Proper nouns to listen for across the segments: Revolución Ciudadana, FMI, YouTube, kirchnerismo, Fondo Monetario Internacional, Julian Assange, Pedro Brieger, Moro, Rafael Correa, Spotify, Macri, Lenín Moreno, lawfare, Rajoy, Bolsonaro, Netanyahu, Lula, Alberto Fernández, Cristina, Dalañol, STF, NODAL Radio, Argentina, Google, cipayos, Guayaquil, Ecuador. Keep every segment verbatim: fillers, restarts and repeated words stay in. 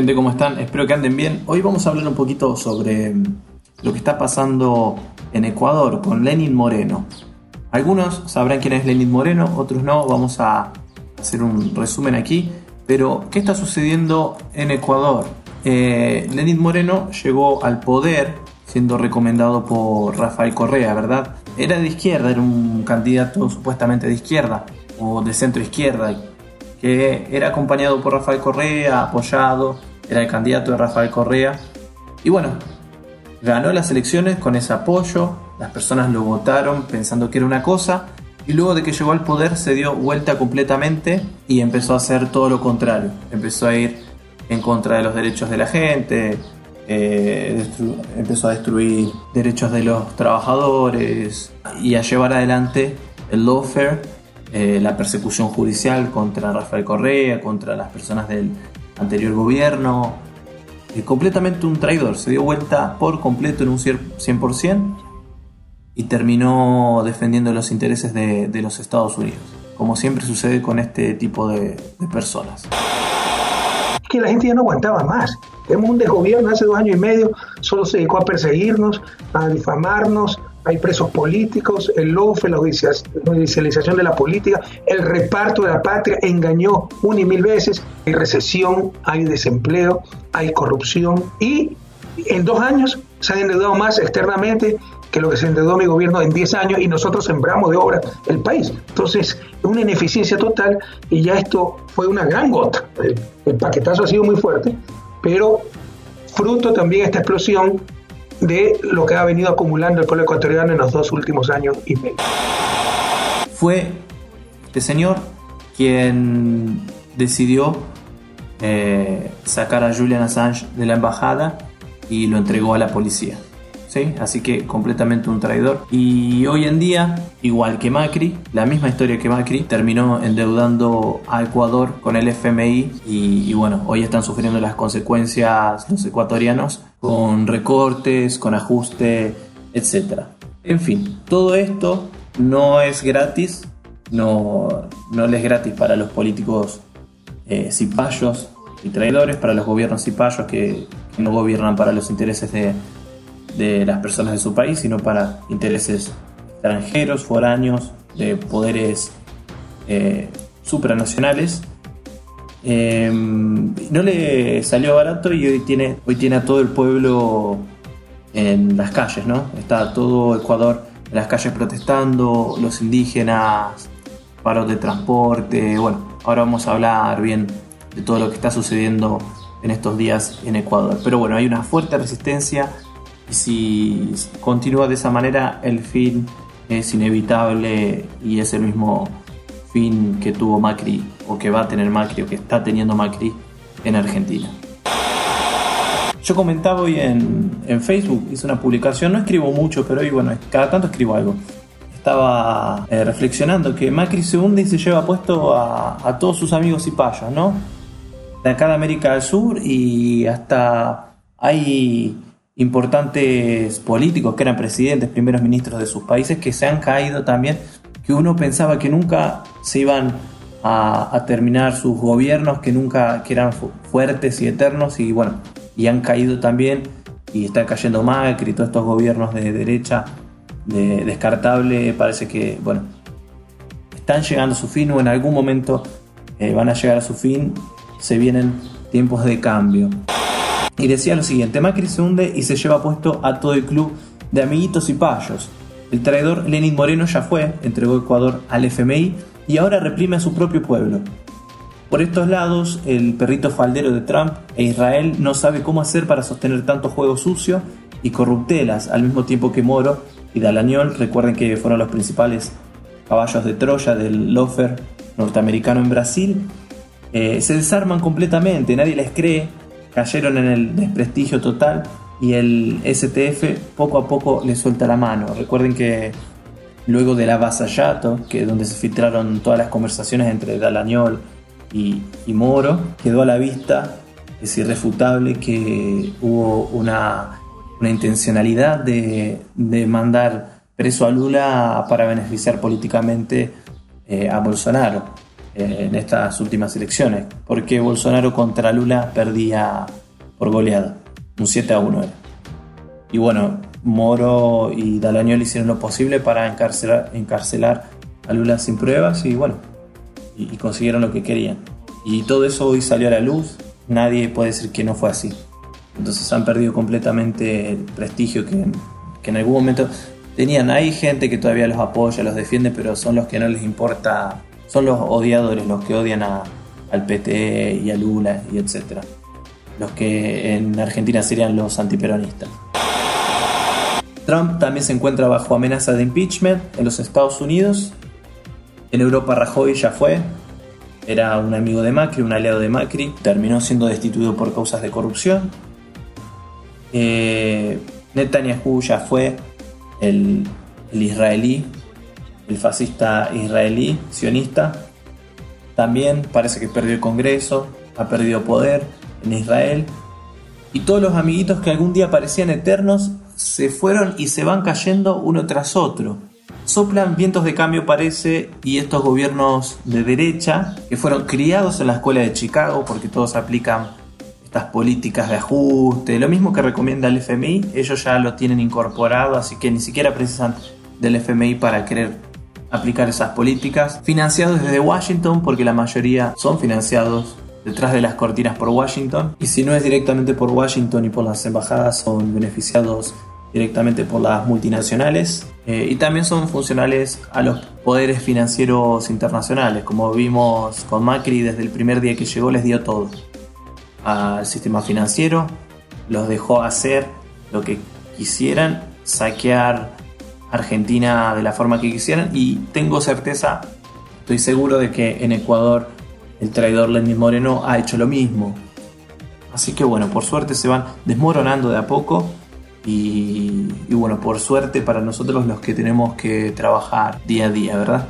gente? ¿Cómo están? Espero que anden bien. Hoy vamos a hablar un poquito sobre lo que está pasando en Ecuador con Lenín Moreno. Algunos sabrán quién es Lenín Moreno, otros no. Vamos a hacer un resumen aquí. Pero, ¿qué está sucediendo en Ecuador? Eh, Lenín Moreno llegó al poder siendo recomendado por Rafael Correa, ¿verdad? Era de izquierda, era un candidato supuestamente de izquierda o de centro izquierda, que era acompañado por Rafael Correa, apoyado, era el candidato de Rafael Correa. Y bueno, ganó las elecciones con ese apoyo, las personas lo votaron pensando que era una cosa, y luego de que llegó al poder se dio vuelta completamente y empezó a hacer todo lo contrario. Empezó a ir en contra de los derechos de la gente, eh, destru- empezó a destruir derechos de los trabajadores y a llevar adelante el lawfare, Eh, la persecución judicial contra Rafael Correa, contra las personas del anterior gobierno. Eh, completamente un traidor, se dio vuelta por completo en un cien por ciento y terminó defendiendo los intereses de, de los Estados Unidos, como siempre sucede con este tipo de, de personas. Es que la gente ya no aguantaba más. Tenemos un desgobierno hace dos años y medio, solo se dedicó a perseguirnos, a difamarnos. Hay presos políticos, el lofe, la judicialización de la política, el reparto de la patria engañó una y mil veces. Hay recesión, hay desempleo, hay corrupción y en dos años se han endeudado más externamente que lo que se endeudó mi gobierno en diez años y nosotros sembramos de obra el país. Entonces, una ineficiencia total y ya esto fue una gran gota. El, el paquetazo ha sido muy fuerte, pero fruto también de esta explosión de lo que ha venido acumulando el pueblo ecuatoriano en los dos últimos años y medio. Fue este señor quien decidió eh, sacar a Julian Assange de la embajada y lo entregó a la policía, ¿sí? Así que completamente un traidor. Y hoy en día, igual que Macri, la misma historia que Macri, terminó endeudando a Ecuador con el F M I y, y bueno, hoy están sufriendo las consecuencias los ecuatorianos con recortes, con ajuste, etcétera. En fin, todo esto no es gratis, no, no es gratis para los políticos eh, cipayos y traidores, para los gobiernos cipayos que, que no gobiernan para los intereses de, de las personas de su país, sino para intereses extranjeros, foráneos, de poderes eh, supranacionales. Eh, no le salió barato y hoy tiene, hoy tiene a todo el pueblo en las calles, ¿no? Está todo Ecuador en las calles protestando, los indígenas, paros de transporte. Bueno, ahora vamos a hablar bien de todo lo que está sucediendo en estos días en Ecuador. Pero bueno, hay una fuerte resistencia y si continúa de esa manera, el fin es inevitable y es el mismo fin que tuvo Macri o que va a tener Macri o que está teniendo Macri en Argentina. Yo comentaba hoy en, en Facebook, hice una publicación, no escribo mucho, pero hoy, bueno, cada tanto escribo algo. Estaba eh, reflexionando que Macri se hunde y se lleva puesto a, a todos sus amigos y payas, ¿no? De acá de América del Sur y hasta hay importantes políticos que eran presidentes, primeros ministros de sus países que se han caído también, que uno pensaba que nunca se iban a, a terminar sus gobiernos, que nunca que eran fu- fuertes y eternos, y bueno, y han caído también, y está cayendo Macri, todos estos gobiernos de derecha, de descartable, parece que, bueno, están llegando a su fin, o en algún momento eh, van a llegar a su fin, se vienen tiempos de cambio. Y decía lo siguiente: Macri se hunde y se lleva puesto a todo el club de amiguitos y payos. El traidor Lenín Moreno ya fue, entregó Ecuador al F M I y ahora reprime a su propio pueblo. Por estos lados, el perrito faldero de Trump e Israel no sabe cómo hacer para sostener tanto juego sucio y corruptelas, al mismo tiempo que Moro y Dalañol, recuerden que fueron los principales caballos de Troya del lawfare norteamericano en Brasil, eh, se desarman completamente, nadie les cree, cayeron en el desprestigio total. Y el S T F poco a poco le suelta la mano. Recuerden que luego del avasallato, que es donde se filtraron todas las conversaciones entre Dalañol y, y Moro, quedó a la vista, es irrefutable, que hubo una, una intencionalidad de, de mandar preso a Lula para beneficiar políticamente eh, a Bolsonaro. en estas últimas elecciones, porque Bolsonaro contra Lula perdía por goleada, un siete a uno era. Y bueno, Moro y Dalañol hicieron lo posible para encarcelar, encarcelar a Lula sin pruebas y bueno, y, y consiguieron lo que querían. Y todo eso hoy salió a la luz, nadie puede decir que no fue así. Entonces han perdido completamente el prestigio que, que en algún momento tenían. Hay gente que todavía los apoya, los defiende, pero son los que no les importa, son los odiadores, los que odian a, al P T y a Lula y etcétera. Los que en Argentina serían los antiperonistas. Trump también se encuentra bajo amenaza de impeachment en los Estados Unidos. En Europa Rajoy ya fue, era un amigo de Macri, un aliado de Macri, terminó siendo destituido por causas de corrupción. Eh, Netanyahu ya fue, el, el israelí, el fascista israelí, sionista, también parece que perdió el Congreso, ha perdido poder en Israel. Y todos los amiguitos que algún día parecían eternos se fueron y se van cayendo uno tras otro. Soplan vientos de cambio parece, y estos gobiernos de derecha que fueron criados en la escuela de Chicago, porque todos aplican estas políticas de ajuste, lo mismo que recomienda el F M I, ellos ya lo tienen incorporado, así que ni siquiera precisan del F M I para querer aplicar esas políticas, financiados desde Washington, porque la mayoría son financiados detrás de las cortinas por Washington, y si no es directamente por Washington y por las embajadas, son beneficiados directamente por las multinacionales, eh, y también son funcionales a los poderes financieros internacionales. Como vimos con Macri, desde el primer día que llegó les dio todo al sistema financiero, los dejó hacer lo que quisieran, saquear Argentina de la forma que quisieran, y tengo certeza, estoy seguro de que en Ecuador el traidor Lenín Moreno ha hecho lo mismo. Así que bueno, por suerte se van desmoronando de a poco. Y, y bueno, por suerte para nosotros los que tenemos que trabajar día a día, ¿verdad?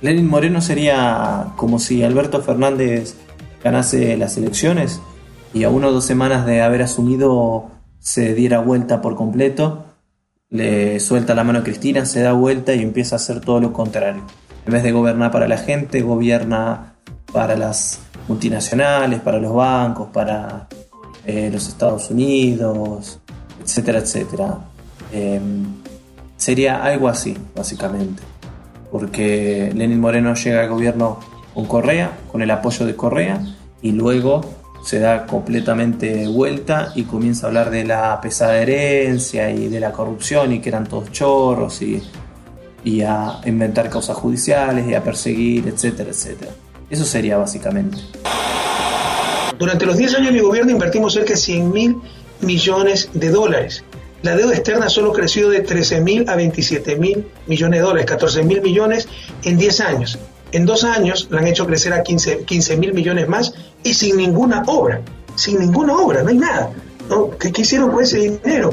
Lenín Moreno sería como si Alberto Fernández ganase las elecciones y a una o dos semanas de haber asumido se diera vuelta por completo, le suelta la mano a Cristina, se da vuelta y empieza a hacer todo lo contrario. En vez de gobernar para la gente, gobierna para las multinacionales, para los bancos, para Eh, los Estados Unidos, etcétera, etcétera. Eh, sería algo así, básicamente. Porque Lenín Moreno llega al gobierno con Correa, con el apoyo de Correa, y luego se da completamente vuelta y comienza a hablar de la pesada herencia y de la corrupción y que eran todos chorros y, y a inventar causas judiciales y a perseguir, etcétera, etcétera. Eso sería básicamente. Durante los diez años de gobierno invertimos cerca de cien mil millones de dólares. La deuda externa solo creció de trece mil a veintisiete mil millones de dólares, catorce mil millones en diez años. En dos años la han hecho crecer a quince mil millones más y sin ninguna obra. Sin ninguna obra, no hay nada, ¿no? ¿Qué, qué hicieron con ese dinero?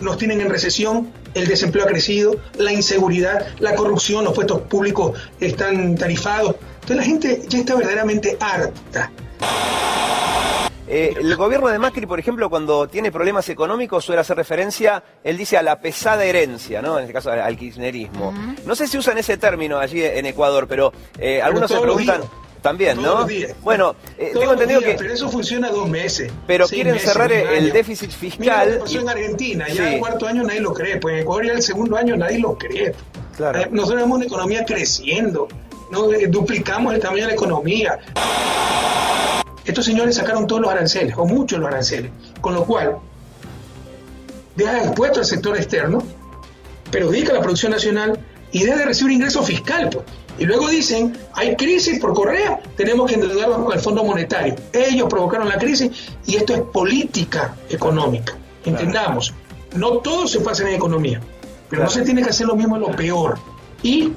Nos tienen en recesión, el desempleo ha crecido, la inseguridad, la corrupción, los puestos públicos están tarifados. Entonces la gente ya está verdaderamente harta. Eh, el gobierno de Macri, por ejemplo, cuando tiene problemas económicos suele hacer referencia, él dice, a la pesada herencia, ¿no? En este caso al kirchnerismo. Uh-huh. No sé si usan ese término allí en Ecuador, pero, eh, pero algunos se preguntan también, todos, ¿no? Los días. Bueno, eh, tengo entendido días, que pero eso funciona dos meses. Pero quieren meses, cerrar el déficit fiscal. Mira, pasó en Argentina, ya sí. El cuarto año nadie lo cree, pues en Ecuador ya el segundo año nadie lo cree. Claro. Eh, nosotros tenemos una economía creciendo, ¿no? Eh, duplicamos el tamaño de la economía. Estos señores sacaron todos los aranceles, o muchos los aranceles, con lo cual deja expuesto al sector externo, perjudica la producción nacional y deja de recibir ingresos fiscales. Pues. Y luego dicen, hay crisis por Correa, tenemos que endeudarnos con el Fondo Monetario. Ellos provocaron la crisis y esto es política económica. Entendamos, no todo se pasa en economía, pero no se tiene que hacer lo mismo en lo peor. ¿Y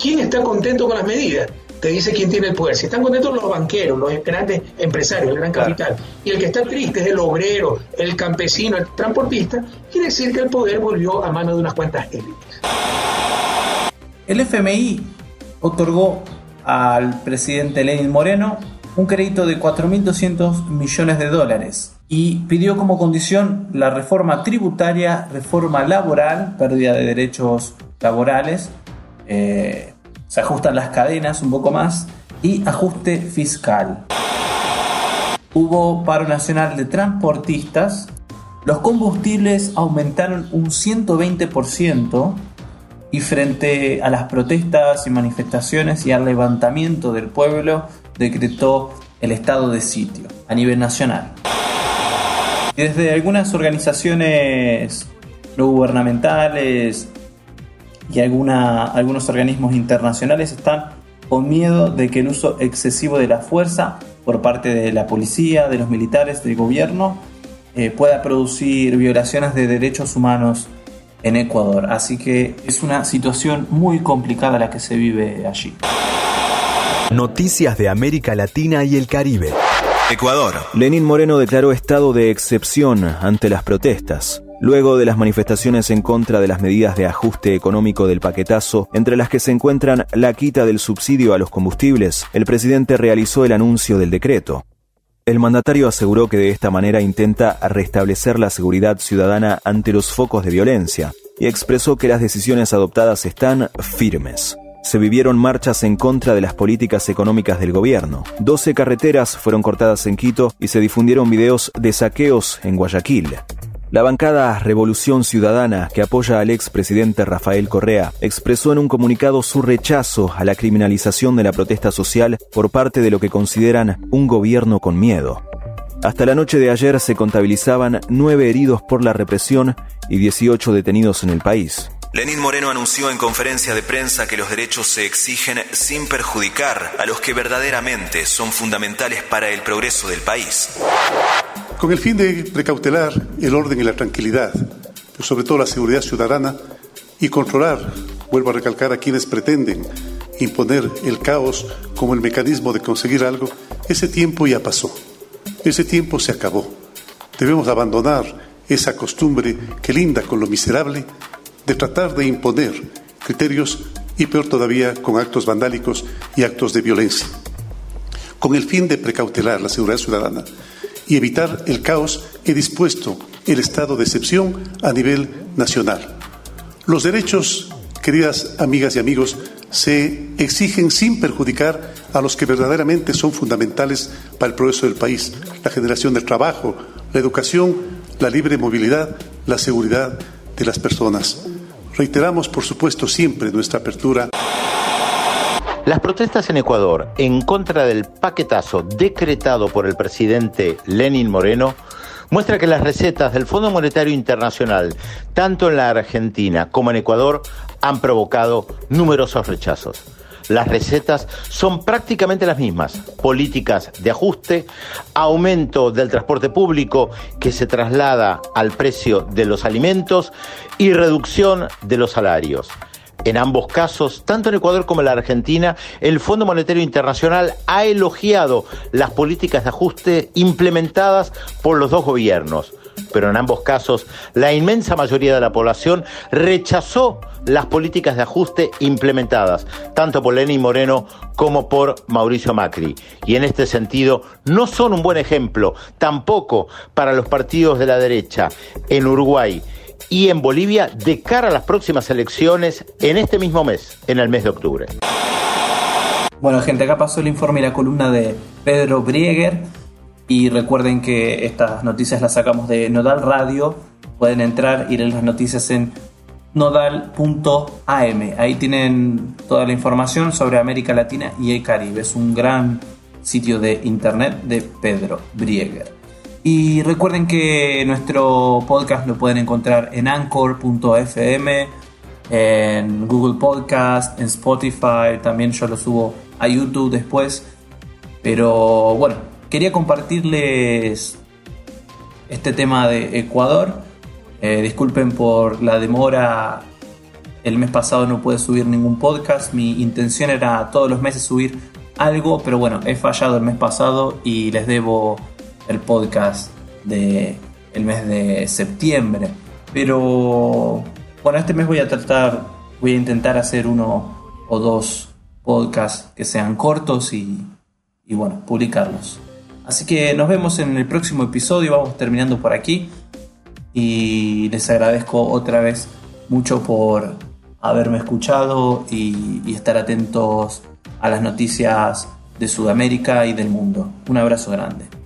quién está contento con las medidas? Te dice quién tiene el poder. Si están contentos los banqueros, los grandes empresarios, el gran capital. Y el que está triste es el obrero, el campesino, el transportista. Quiere decir que el poder volvió a manos de unas cuantas élites. El F M I otorgó al presidente Lenín Moreno un crédito de cuatro mil doscientos millones de dólares y pidió como condición la reforma tributaria, reforma laboral, pérdida de derechos laborales, eh, se ajustan las cadenas un poco más y ajuste fiscal. Hubo paro nacional de transportistas, los combustibles aumentaron un ciento veinte por ciento y frente a las protestas y manifestaciones y al levantamiento del pueblo decretó el estado de sitio a nivel nacional. Y desde algunas organizaciones no gubernamentales y alguna, algunos organismos internacionales están con miedo de que el uso excesivo de la fuerza por parte de la policía, de los militares, del gobierno, eh, pueda producir violaciones de derechos humanos en Ecuador. Así que es una situación muy complicada la que se vive allí. Noticias de América Latina y el Caribe. Ecuador. Lenín Moreno declaró estado de excepción ante las protestas, luego de las manifestaciones en contra de las medidas de ajuste económico del paquetazo, entre las que se encuentran la quita del subsidio a los combustibles, el presidente realizó el anuncio del decreto. El mandatario aseguró que de esta manera intenta restablecer la seguridad ciudadana ante los focos de violencia y expresó que las decisiones adoptadas están firmes. Se vivieron marchas en contra de las políticas económicas del gobierno. doce carreteras fueron cortadas en Quito y se difundieron videos de saqueos en Guayaquil. La bancada Revolución Ciudadana, que apoya al expresidente Rafael Correa, expresó en un comunicado su rechazo a la criminalización de la protesta social por parte de lo que consideran un gobierno con miedo. Hasta la noche de ayer se contabilizaban nueve heridos por la represión y dieciocho detenidos en el país. Lenín Moreno anunció en conferencia de prensa que los derechos se exigen sin perjudicar a los que verdaderamente son fundamentales para el progreso del país. Con el fin de precautelar el orden y la tranquilidad, pero sobre todo la seguridad ciudadana, y controlar, vuelvo a recalcar, a quienes pretenden imponer el caos como el mecanismo de conseguir algo, ese tiempo ya pasó, ese tiempo se acabó. Debemos abandonar esa costumbre que linda con lo miserable de tratar de imponer criterios y, peor todavía, con actos vandálicos y actos de violencia. Con el fin de precautelar la seguridad ciudadana y evitar el caos, he dispuesto el estado de excepción a nivel nacional. Los derechos, queridas amigas y amigos, se exigen sin perjudicar a los que verdaderamente son fundamentales para el progreso del país: la generación del trabajo, la educación, la libre movilidad, la seguridad de las personas. Reiteramos, por supuesto, siempre nuestra apertura. Las protestas en Ecuador en contra del paquetazo decretado por el presidente Lenín Moreno muestra que las recetas del Fondo Monetario Internacional, tanto en la Argentina como en Ecuador, han provocado numerosos rechazos. Las recetas son prácticamente las mismas: políticas de ajuste, aumento del transporte público que se traslada al precio de los alimentos y reducción de los salarios. En ambos casos, tanto en Ecuador como en la Argentina, el Fondo Monetario Internacional ha elogiado las políticas de ajuste implementadas por los dos gobiernos. Pero en ambos casos, la inmensa mayoría de la población rechazó las políticas de ajuste implementadas, tanto por Lenín Moreno como por Mauricio Macri. Y en este sentido, no son un buen ejemplo, tampoco para los partidos de la derecha en Uruguay y en Bolivia de cara a las próximas elecciones en este mismo mes, en el mes de octubre. Bueno, gente, acá pasó el informe y la columna de Pedro Brieger. Y recuerden que estas noticias las sacamos de NODAL Radio. Pueden entrar y leer las noticias en nodal punto a eme. Ahí tienen toda la información sobre América Latina y el Caribe. Es un gran sitio de internet de Pedro Brieger. Y recuerden que nuestro podcast lo pueden encontrar en Anchor punto efe eme, en Google Podcast, en Spotify. También yo lo subo a YouTube después. Pero bueno, quería compartirles este tema de Ecuador. Eh, disculpen por la demora. El mes pasado no pude subir ningún podcast. Mi intención era todos los meses subir algo, pero bueno, he fallado el mes pasado y les debo el podcast del mes de septiembre. Pero bueno, este mes voy a tratar, voy a intentar hacer uno o dos podcasts que sean cortos y, y bueno, publicarlos. Así que nos vemos en el próximo episodio. Vamos terminando por aquí y les agradezco otra vez mucho por haberme escuchado y, y estar atentos a las noticias de Sudamérica y del mundo. Un abrazo grande.